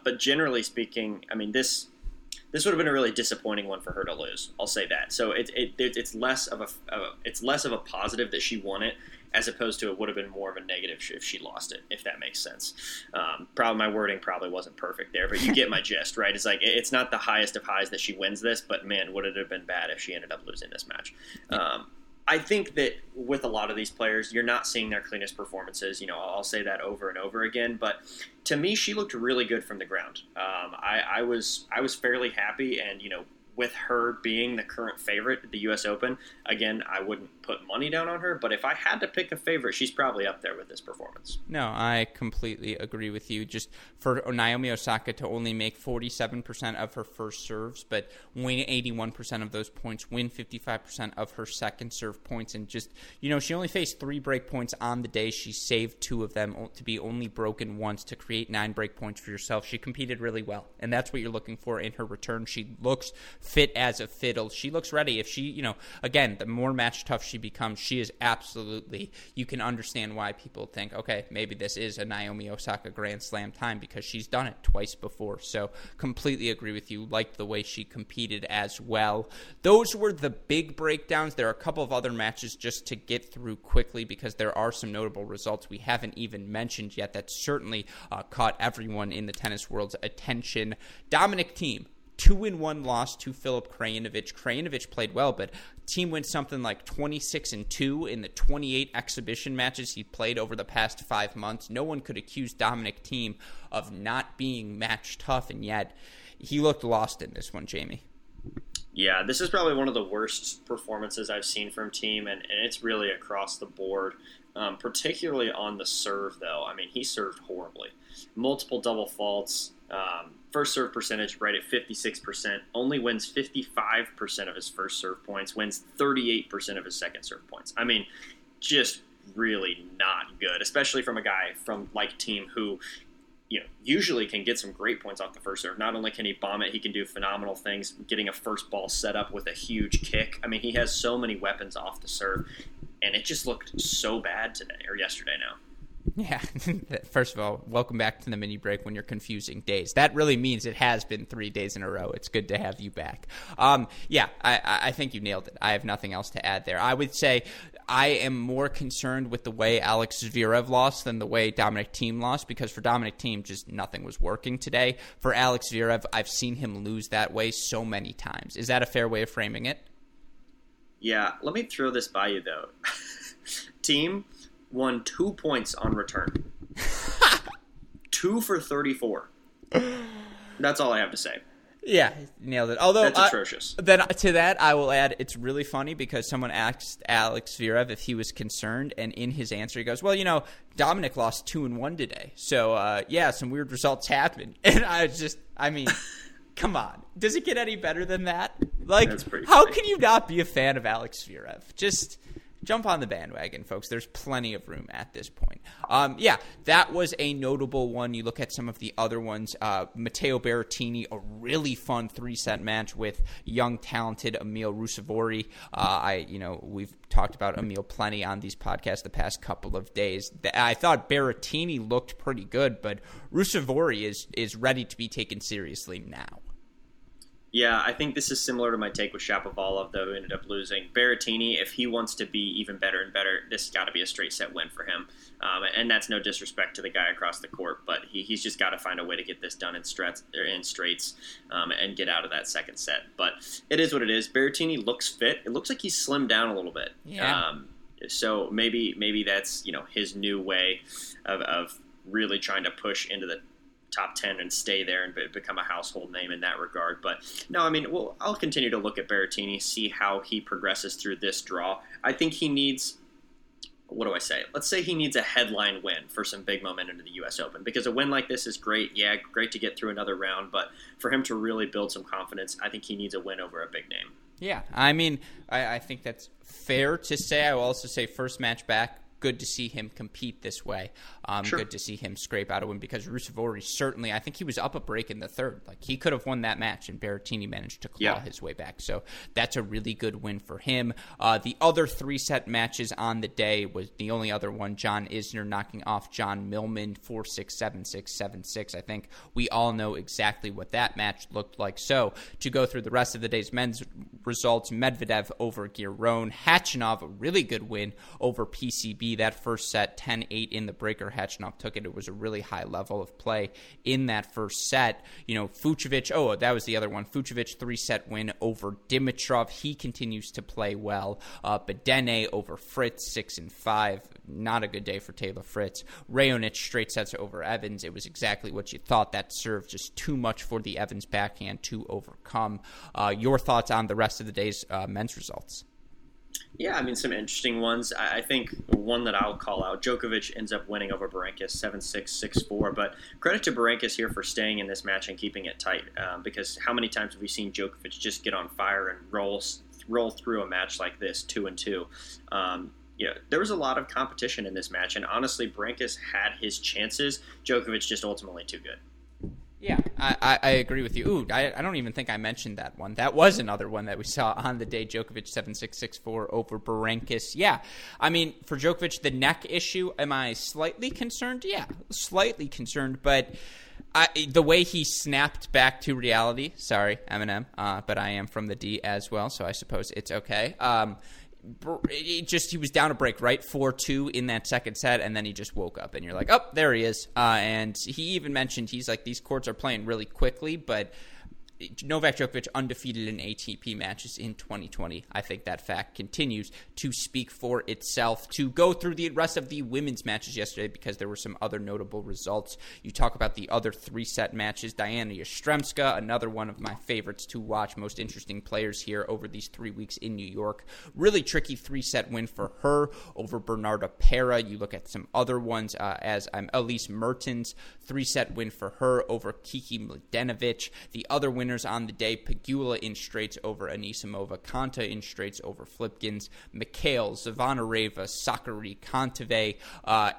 But generally speaking, I mean, this would have been a really disappointing one for her to lose. I'll say that. So it's less of a positive that she won it, as opposed to it would have been more of a negative if she lost it, if that makes sense. My wording probably wasn't perfect there, but you get my gist, right? It's like, it's not the highest of highs that she wins this, but man, would it have been bad if she ended up losing this match? I think that with a lot of these players, you're not seeing their cleanest performances. You know, I'll say that over and over again. But to me, she looked really good from the ground. I was fairly happy, and you know, with her being the current favorite at the U.S. Open, again, I wouldn't put money down on her, but if I had to pick a favorite, she's probably up there with this performance. No, I completely agree with you. Just for Naomi Osaka to only make 47% of her first serves, but win 81% of those points, win 55% of her second serve points, and just, you know, she only faced 3 break points on the day. She saved 2 of them to be only broken once to create 9 break points for yourself. She competed really well, and that's what you're looking for in her return. She looks fit as a fiddle. She looks ready. If she, you know, again, the more match tough she becomes, she is absolutely, you can understand why people think, okay, maybe this is a Naomi Osaka Grand Slam time, because she's done it twice before. So completely agree with you. Liked the way she competed as well. Those were the big breakdowns. There are a couple of other matches just to get through quickly, because there are some notable results we haven't even mentioned yet that certainly caught everyone in the tennis world's attention. Dominic Thiem, 2-1 loss to Filip Krajinovic. Krajinovic played well, but Thiem went something like 26-2 in the 28 exhibition matches he played over the past 5 months. No one could accuse Dominic Thiem of not being match tough, and yet he looked lost in this one, Jamie. Yeah, this is probably one of the worst performances I've seen from Thiem, and it's really across the board, particularly on the serve, though. I mean, he served horribly. Multiple double faults. First serve percentage right at 56%, only wins 55% of his first serve points, wins 38% of his second serve points. I mean, just really not good, especially from a guy from like Thiem who, you know, usually can get some great points off the first serve. Not only can he bomb it, he can do phenomenal things, getting a first ball set up with a huge kick. I mean, he has so many weapons off the serve, and it just looked so bad today, or yesterday now. Yeah, first of all, welcome back to the mini break when you're confusing days. That really means it has been 3 days in a row. It's good to have you back. I think you nailed it. I have nothing else to add there. I would say I am more concerned with the way Alex Zverev lost than the way Dominic Thiem lost, because for Dominic Thiem, just nothing was working today. For Alex Zverev, I've seen him lose that way so many times. Is that a fair way of framing it? Yeah, let me throw this by you, though. Thiem won 2 points on return. 2 for 34. That's all I have to say. Yeah, nailed it. Although that's atrocious. Then to that, I will add, it's really funny because someone asked Alex Zverev if he was concerned, and in his answer he goes, well, you know, Dominic lost 2-1 today, so yeah, some weird results happened. And I mean come on. Does it get any better than that? Like, how can you not be a fan of Alex Zverev? Just jump on the bandwagon, folks. There's plenty of room at this point. That was a notable one. You look at some of the other ones. Matteo Berrettini, a really fun 3-set match with young, talented Emil Rusevori. We've talked about Emil plenty on these podcasts the past couple of days. I thought Berrettini looked pretty good, but Rusevori is ready to be taken seriously now. Yeah, I think this is similar to my take with Shapovalov, though, who ended up losing. Berrettini, if he wants to be even better and better, this has got to be a straight set win for him. And that's no disrespect to the guy across the court, but he's just got to find a way to get this done in straights and get out of that second set. But it is what it is. Berrettini looks fit. It looks like he's slimmed down a little bit. Yeah. So maybe that's, you know, his new way of really trying to push into the top 10 and stay there and become a household name in that regard. But no, I mean, well, I'll continue to look at Berrettini, see how he progresses through this draw. I think he needs, what do I say? Let's say he needs a headline win for some big momentum to the U.S. Open, because a win like this is great. Yeah, great to get through another round, but for him to really build some confidence, I think he needs a win over a big name. Yeah, I mean, I think that's fair to say. I will also say first match back, good to see him compete this way. Sure. Good to see him scrape out a win, because Rusevori certainly, I think he was up a break in the third. Like, he could have won that match, and Berrettini managed to claw his way back. So that's a really good win for him. The other three-set matches on the day was the only other one, John Isner knocking off John Millman 4-6, 7-6, 7-6. I think we all know exactly what that match looked like. So to go through the rest of the day's men's results, Medvedev over Giron, Khachanov, a really good win over PCB. That first set, 10-8 in the breaker, Khachanov took it. It was a really high level of play in that first set. You know, Fucsovic, oh, that was the other one. Fucsovic, three-set win over Dimitrov. He continues to play well. Bedene over Fritz, 6-5. Not a good day for Taylor Fritz. Rayonic, straight sets over Evans. It was exactly what you thought. That served just too much for the Evans backhand to overcome. Your thoughts on the rest of the day's men's results? Yeah, I mean, some interesting ones. I think one that I'll call out, Djokovic ends up winning over Barankis, 7-6, 6-4. But credit to Barankis here for staying in this match and keeping it tight, because how many times have we seen Djokovic just get on fire and roll through a match like this, 2-2? Yeah, there was a lot of competition in this match, and honestly, Barankis had his chances. Djokovic just ultimately too good. Yeah, I agree with you. Ooh, I don't even think I mentioned that one. That was another one that we saw on the day, Djokovic 7-6, 6-4 over Berankis. Yeah, I mean, for Djokovic, the neck issue, am I slightly concerned? Yeah, slightly concerned, but the way he snapped back to reality, sorry, Eminem, but I am from the D as well, so I suppose it's okay. He was down a break, right? 4-2 in that second set, and then he just woke up, and you're like, oh, there he is. And he even mentioned, he's like, these courts are playing really quickly, but Novak Djokovic undefeated in ATP matches in 2020. I think that fact continues to speak for itself. To go through the rest of the women's matches yesterday, because there were some other notable results. You talk about the other three-set matches. Dayana Yastremska, another one of my favorites to watch, most interesting players here over these 3 weeks in New York. Really tricky three-set win for her over Bernarda Pera. You look at some other ones, Elise Mertens, three-set win for her over Kiki Mladenovic. The other win on the day, Pegula in straights over Anisimova, Konta in straights over Flipkins, Mikhail, Zvonareva, Sakari, Kontaveit,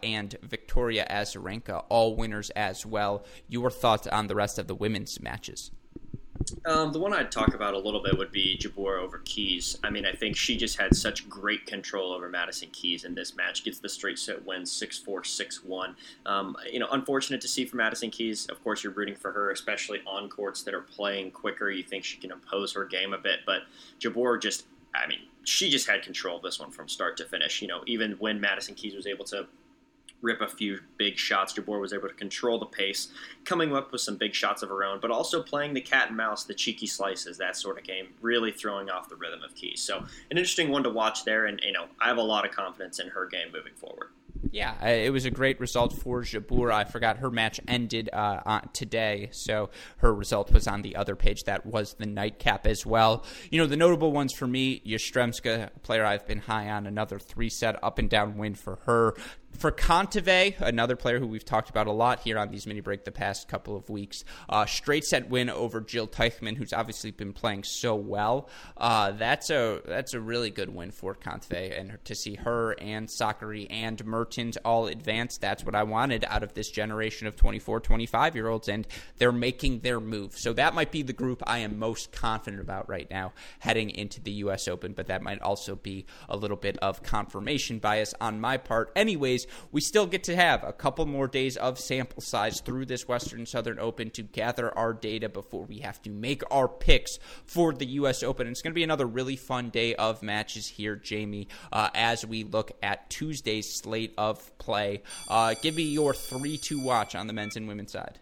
and Victoria Azarenka, all winners as well. Your thoughts on the rest of the women's matches? The one I'd talk about a little bit would be Jabeur over Keys. I mean, I think she just had such great control over Madison Keys in this match. Gets the straight set win, 6-4, 6-1. You know, unfortunate to see for Madison Keys. Of course, you're rooting for her, especially on courts that are playing quicker. You think she can impose her game a bit, but Jabeur just, I mean, she just had control of this one from start to finish. You know, even when Madison Keys was able to rip a few big shots, Jabeur was able to control the pace, coming up with some big shots of her own, but also playing the cat and mouse, the cheeky slices, that sort of game, really throwing off the rhythm of Keys. So an interesting one to watch there, and you know, I have a lot of confidence in her game moving forward. Yeah, it was a great result for Jabeur. I forgot her match ended today, so her result was on the other page. That was the nightcap as well. You know, the notable ones for me, Yastremska, a player I've been high on, another three-set up-and-down win for her. For Kontaveit, another player who we've talked about a lot here on these mini-break the past couple of weeks, straight-set win over Jill Teichman, who's obviously been playing so well. That's a really good win for Kontaveit, and to see her and Sakari and Mertens all advance, that's what I wanted out of this generation of 24, 25-year-olds, and they're making their move. So that might be the group I am most confident about right now heading into the U.S. Open, but that might also be a little bit of confirmation bias on my part. Anyways, we still get to have a couple more days of sample size through this Western Southern Open to gather our data before we have to make our picks for the U.S. Open. And it's going to be another really fun day of matches here, Jamie, as we look at Tuesday's slate of play. Give me your three to watch on the men's and women's side.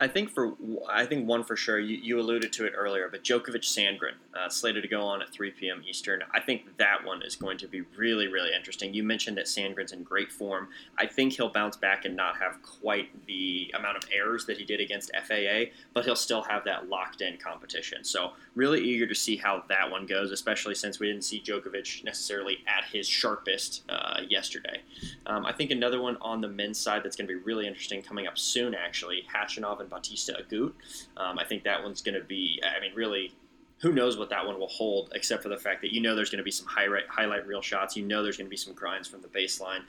I think one for sure. You alluded to it earlier, but Djokovic Sandgren slated to go on at 3 p.m. Eastern. I think that one is going to be really, really interesting. You mentioned that Sandgren's in great form. I think he'll bounce back and not have quite the amount of errors that he did against FAA, but he'll still have that locked-in competition. So really eager to see how that one goes, especially since we didn't see Djokovic necessarily at his sharpest yesterday. I think another one on the men's side that's going to be really interesting coming up soon, actually, Khachanov and Bautista Agut. I think that one's going to be, really, who knows what that one will hold, except for the fact that there's going to be some highlight reel shots. There's going to be some grinds from the baseline.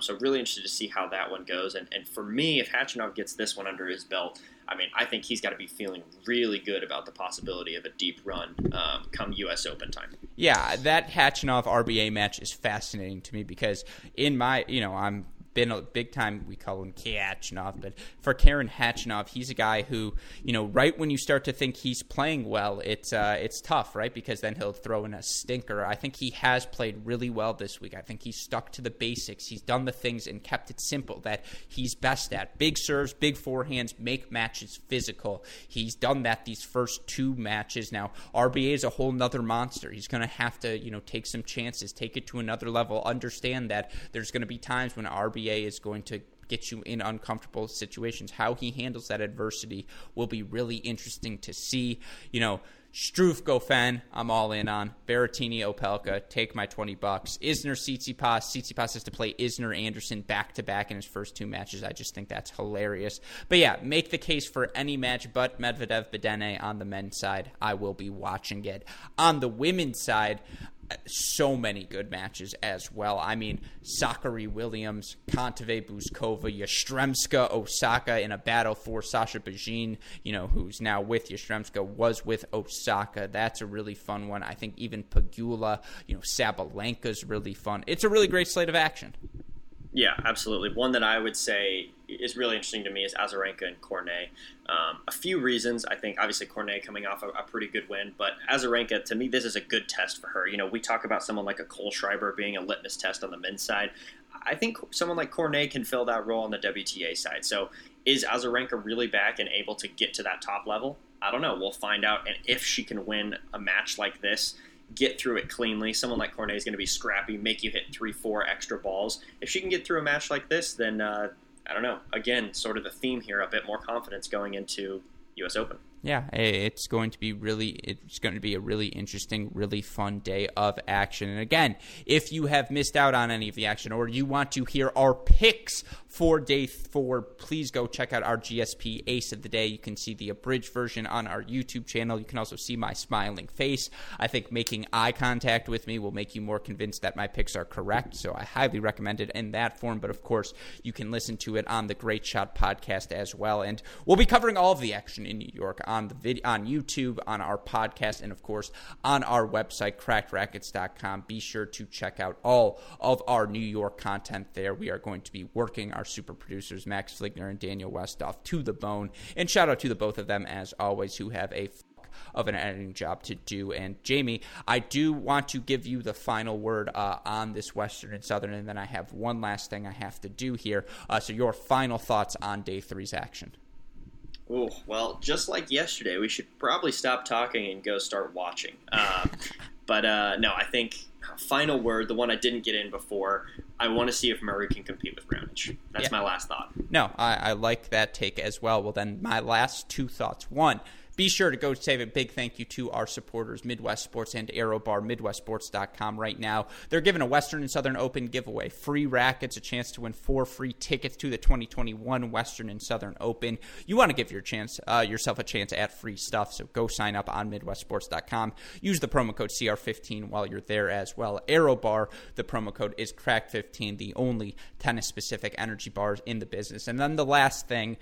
So really interested to see how that one goes. And for me, if Khachanov gets this one under his belt, I think he's got to be feeling really good about the possibility of a deep run come U.S. Open time. Yeah, that Khachanov RBA match is fascinating to me because in my, I'm been a big time, we call him Khachanov, but for Karen Khachanov, he's a guy who, right when you start to think he's playing well, it's tough, right? Because then he'll throw in a stinker. I think he has played really well this week. I think he's stuck to the basics. He's done the things and kept it simple that he's best at. Big serves, big forehands, make matches physical. He's done that these first two matches. Now, RBA is a whole nother monster. He's going to have to, take some chances, take it to another level, understand that there's going to be times when RBA is going to get you in uncomfortable situations. How he handles that adversity will be really interesting to see. Struff, Goffin, I'm all in on. Berrettini, Opelka, take my $20. Isner, Tsitsipas has to play Isner, Anderson back-to-back in his first two matches. I just think that's hilarious. But yeah, make the case for any match but Medvedev, Bedene on the men's side. I will be watching it. On the women's side, so many good matches as well. Zachary Williams, Kontaveit, Bouzkova, Yastremska, Osaka in a battle for Sasha Bajin, who's now with Yastremska, was with Osaka. That's a really fun one. I think even Pegula, Sabalenka's really fun. It's a really great slate of action. Yeah, absolutely. One that I would say is really interesting to me is Azarenka and Cornet. A few reasons. I think obviously Cornet coming off a pretty good win, but Azarenka, to me, this is a good test for her. We talk about someone like a Cole Schreiber being a litmus test on the men's side. I think someone like Cornet can fill that role on the WTA side. So is Azarenka really back and able to get to that top level? I don't know. We'll find out. And if she can win a match like this, get through it cleanly. Someone like Cornet is going to be scrappy, make you hit 3-4 extra balls. If she can get through a match like this, then I don't know. Again, sort of the theme here, a bit more confidence going into U.S. Open. Yeah, it's going to be a really interesting, really fun day of action. And again, if you have missed out on any of the action or you want to hear our picks for day 4, please go check out our GSP Ace of the Day. You can see the abridged version on our YouTube channel. You can also see my smiling face. I think making eye contact with me will make you more convinced that my picks are correct, so I highly recommend it in that form. But of course, you can listen to it on the Great Shot podcast as well. And we'll be covering all of the action in New York on the video, on YouTube, on our podcast, and of course on our website, crackedrackets.com. Be sure to check out all of our New York content there. We are going to be working our super producers, Max Fligner and Daniel Westhoff, to the bone. And shout out to the both of them, as always, who have a of an editing job to do. And Jamie, I do want to give you the final word on this Western and Southern, and then I have one last thing I have to do here. So your final thoughts on day 3's action. Ooh, well, just like yesterday, we should probably stop talking and go start watching. But I think final word, the one I didn't get in before, I want to see if Murray can compete with Raonic. That's my last thought. No, I like that take as well. Well, then my last two thoughts. One, be sure to go save a big thank you to our supporters, Midwest Sports and Aerobar, MidwestSports.com right now. They're giving a Western and Southern Open giveaway. Free rackets, a chance to win 4 free tickets to the 2021 Western and Southern Open. You want to give yourself a chance at free stuff, so go sign up on MidwestSports.com. Use the promo code CR15 while you're there as well. Aerobar, the promo code is Cracked15, the only tennis-specific energy bars in the business. And then the last thing,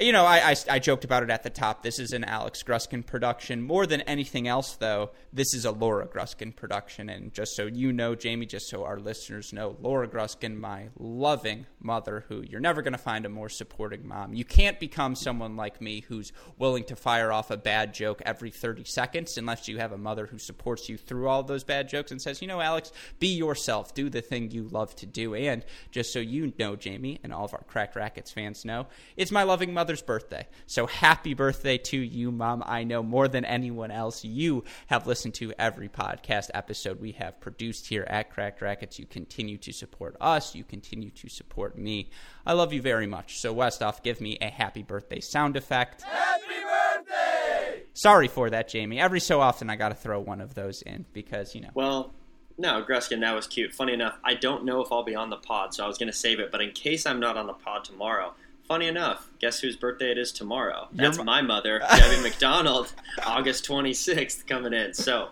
I joked about it at the top. This is an Alex Gruskin production. More than anything else, though, this is a Laura Gruskin production. And just so you know, Jamie, just so our listeners know, Laura Gruskin, my loving mother, who you're never going to find a more supporting mom. You can't become someone like me who's willing to fire off a bad joke every 30 seconds unless you have a mother who supports you through all those bad jokes and says, Alex, be yourself. Do the thing you love to do. And just so you know, Jamie, and all of our Cracked Rackets fans know, it's my loving mother mother's birthday. So happy birthday to you, Mom. I know more than anyone else, you have listened to every podcast episode we have produced here at Cracked Rackets. You continue to support us. You continue to support me. I love you very much. So Westhoff, give me a happy birthday sound effect. Happy birthday! Sorry for that, Jamie. Every so often I got to throw one of those in because, you know. Well, no, Gruskin, that was cute. Funny enough, I don't know if I'll be on the pod, so I was going to save it. But in case I'm not on the pod tomorrow, funny enough, guess whose birthday it is tomorrow? That's my mother, Debbie McDonald, August 26th coming in. So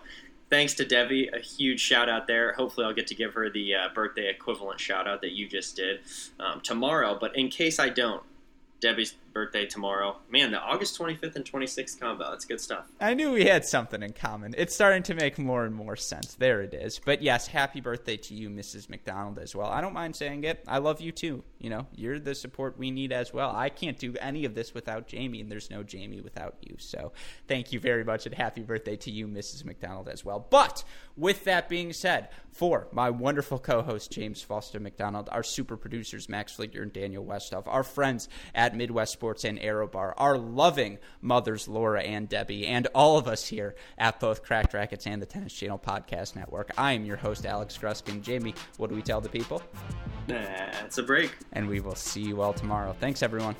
thanks to Debbie, a huge shout-out there. Hopefully I'll get to give her the birthday equivalent shout-out that you just did tomorrow. But in case I don't, Debbie's birthday tomorrow. Man, the August 25th and 26th combo. That's good stuff. I knew we had something in common. It's starting to make more and more sense. There it is. But yes, happy birthday to you, Mrs. McDonald, as well. I don't mind saying it. I love you too. You know, you're the support we need as well. I can't do any of this without Jamie, and there's no Jamie without you. So thank you very much, and happy birthday to you, Mrs. McDonald, as well. But with that being said, for my wonderful co-host, James Foster McDonald, our super producers, Max Flicker and Daniel Westhoff, our friends at Midwest Sports and Aerobar, our loving mothers Laura and Debbie, and all of us here at both Cracked Rackets and the Tennis Channel Podcast Network. I am your host, Alex Gruskin. Jamie, what do we tell the people? That's a break. And we will see you all tomorrow. Thanks, everyone.